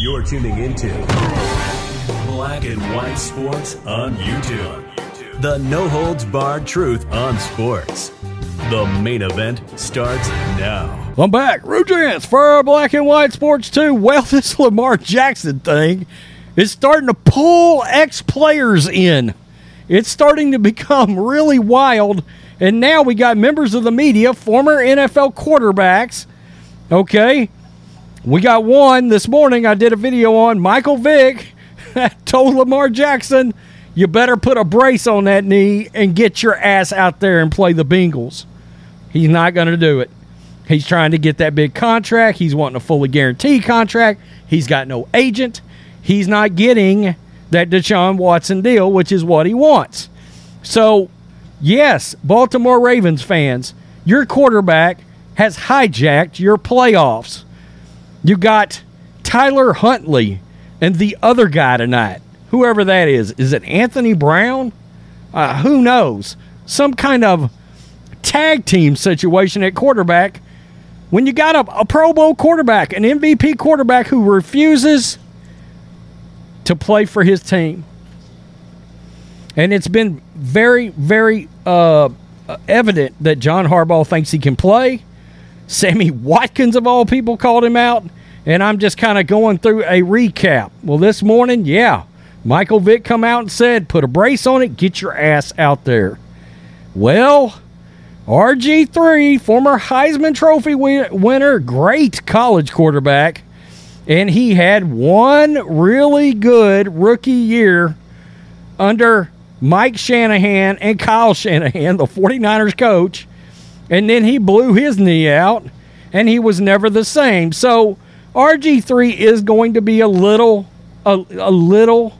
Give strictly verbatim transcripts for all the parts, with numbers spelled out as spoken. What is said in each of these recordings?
You're tuning into Black and White Sports on YouTube. The no-holds-barred truth on sports. The main event starts now. I'm back. Rudance for Black and White Sports two. Well, this Lamar Jackson thing is starting to pull ex-players in. It's starting to become really wild. And now we got members of the media, former N F L quarterbacks. Okay. We got one this morning. I did a video on Michael Vick told Lamar Jackson, you better put a brace on that knee and get your ass out there and play the Bengals. He's not going to do it. He's trying to get that big contract. He's wanting a fully guaranteed contract. He's got no agent. He's not getting that Deshaun Watson deal, which is what he wants. So, yes, Baltimore Ravens fans, your quarterback has hijacked your playoffs. You got Tyler Huntley and the other guy tonight, whoever that is. Is it Anthony Brown? Uh, who knows? Some kind of tag team situation at quarterback. When you got a, a Pro Bowl quarterback, an M V P quarterback who refuses to play for his team. And it's been very, very uh, evident that John Harbaugh thinks he can play. Sammy Watkins, of all people, called him out, and I'm just kind of going through a recap. Well, this morning, yeah, Michael Vick come out and said, put a brace on it, get your ass out there. Well, R G three, former Heisman Trophy winner, great college quarterback, and he had one really good rookie year under Mike Shanahan and Kyle Shanahan, the forty-niners coach. And then he blew his knee out, and he was never the same. So R G three is going to be a little, a, a little,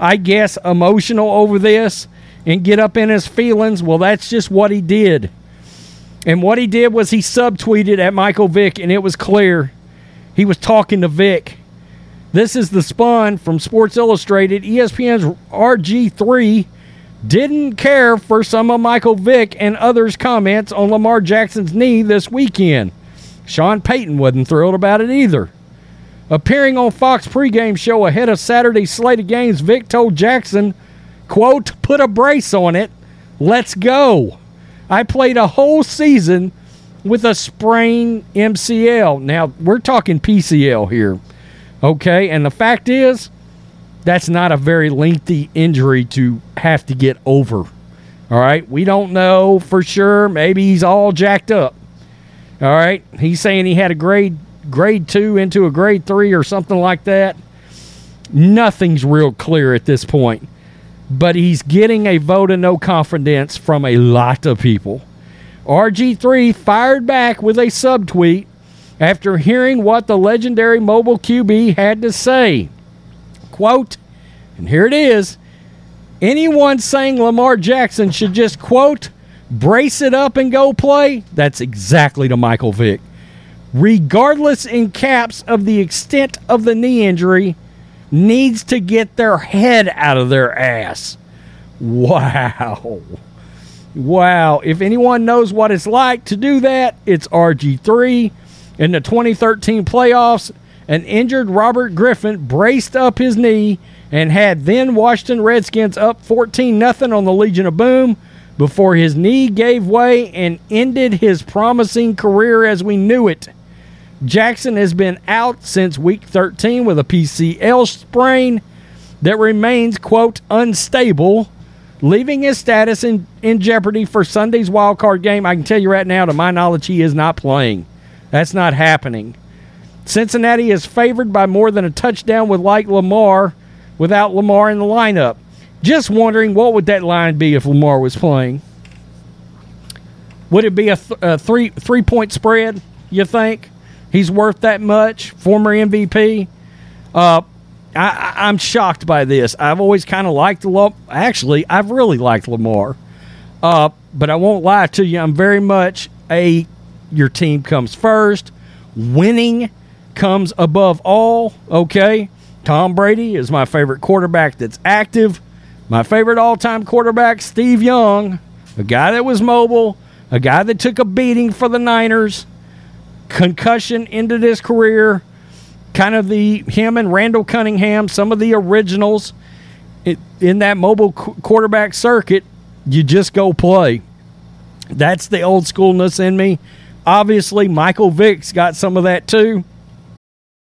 I guess, emotional over this and get up in his feelings. Well, that's just what he did. And what he did was he subtweeted at Michael Vick, and it was clear he was talking to Vick. This is the spun from Sports Illustrated. E S P N's R G three didn't care for some of Michael Vick and others' comments on Lamar Jackson's knee this weekend. Sean Payton wasn't thrilled about it either. Appearing on Fox pregame show ahead of Saturday's slate of games, Vick told Jackson, quote, put a brace on it. Let's go. I played a whole season with a sprained M C L. Now, we're talking P C L here, okay? And the fact is, that's not a very lengthy injury to have to get over. All right? We don't know for sure. Maybe he's all jacked up. All right? He's saying he had a grade grade two into a grade three or something like that. Nothing's real clear at this point. But he's getting a vote of no confidence from a lot of people. R G three fired back with a subtweet after hearing what the legendary mobile Q B had to say. Quote, and here it is, anyone saying Lamar Jackson should just, quote, brace it up and go play, that's exactly to Michael Vick. Regardless in caps of the extent of the knee injury, needs to get their head out of their ass. Wow. Wow. If anyone knows what it's like to do that, it's R G three. In the twenty thirteen playoffs, an injured Robert Griffin braced up his knee and had then Washington Redskins up fourteen nothing on the Legion of Boom before his knee gave way and ended his promising career as we knew it. Jackson has been out since week thirteen with a P C L sprain that remains, quote, unstable, leaving his status in, in jeopardy for Sunday's wild card game. I can tell you right now, to my knowledge, he is not playing. That's not happening. Cincinnati is favored by more than a touchdown with like Lamar, without Lamar in the lineup. Just wondering, what would that line be if Lamar was playing? Would it be a, th- a three, three-point spread, you think? He's worth that much? Former M V P? Uh, I, I'm shocked by this. I've always kind of liked Lamar. Actually, I've really liked Lamar. Uh, but I won't lie to you. I'm very much a your team comes first. Winning comes above all, okay? Tom Brady is my favorite quarterback that's active. My favorite all-time quarterback, Steve Young, a guy that was mobile, a guy that took a beating for the Niners, concussion into his career, kind of the him and Randall Cunningham, some of the originals it, in that mobile qu- quarterback circuit. You just go play. That's the old schoolness in me. Obviously, Michael Vick's got some of that too.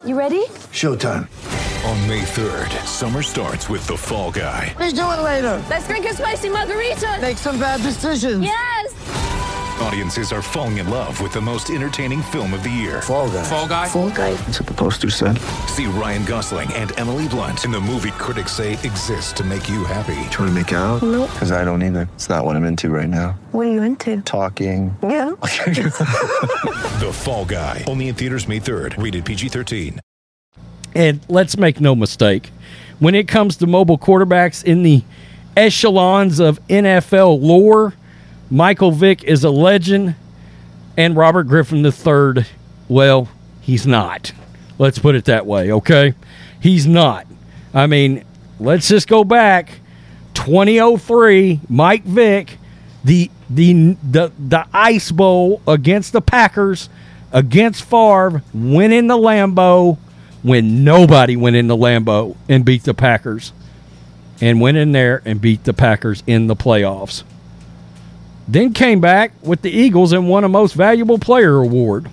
You ready? Showtime. On May third, summer starts with The Fall Guy. What are you doing later? Let's drink a spicy margarita. Make some bad decisions. Yes. Audiences are falling in love with the most entertaining film of the year. Fall Guy. Fall Guy. Fall Guy. That's what the poster said. See Ryan Gosling and Emily Blunt in the movie critics say exists to make you happy. Trying to make it out? Nope. Because I don't either. It's not what I'm into right now. What are you into? Talking. Yeah. The Fall Guy. Only in theaters May third. Rated P G thirteen. And let's make no mistake, when it comes to mobile quarterbacks in the echelons of N F L lore, Michael Vick is a legend, and Robert Griffin the third, well, he's not. Let's put it that way, okay? He's not. I mean, let's just go back. twenty oh three, Mike Vick, the the the, the Ice Bowl against the Packers, against Favre, went in the Lambeau when nobody went in the Lambeau and beat the Packers, and went in there and beat the Packers in the playoffs. Then came back with the Eagles and won a Most Valuable Player award.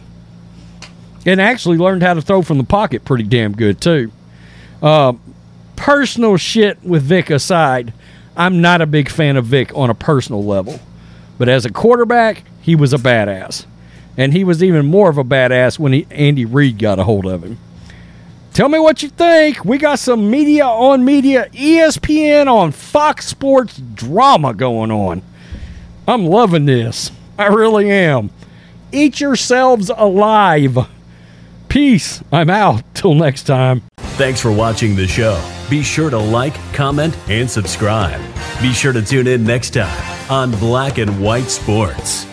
And actually learned how to throw from the pocket pretty damn good, too. Uh, personal shit with Vick aside, I'm not a big fan of Vick on a personal level. But as a quarterback, he was a badass. And he was even more of a badass when he, Andy Reid got a hold of him. Tell me what you think. We got some media on media, E S P N on Fox Sports drama going on. I'm loving this. I really am. Eat yourselves alive. Peace. I'm out. Till next time. Thanks for watching the show. Be sure to like, comment, and subscribe. Be sure to tune in next time on Black and White Sports.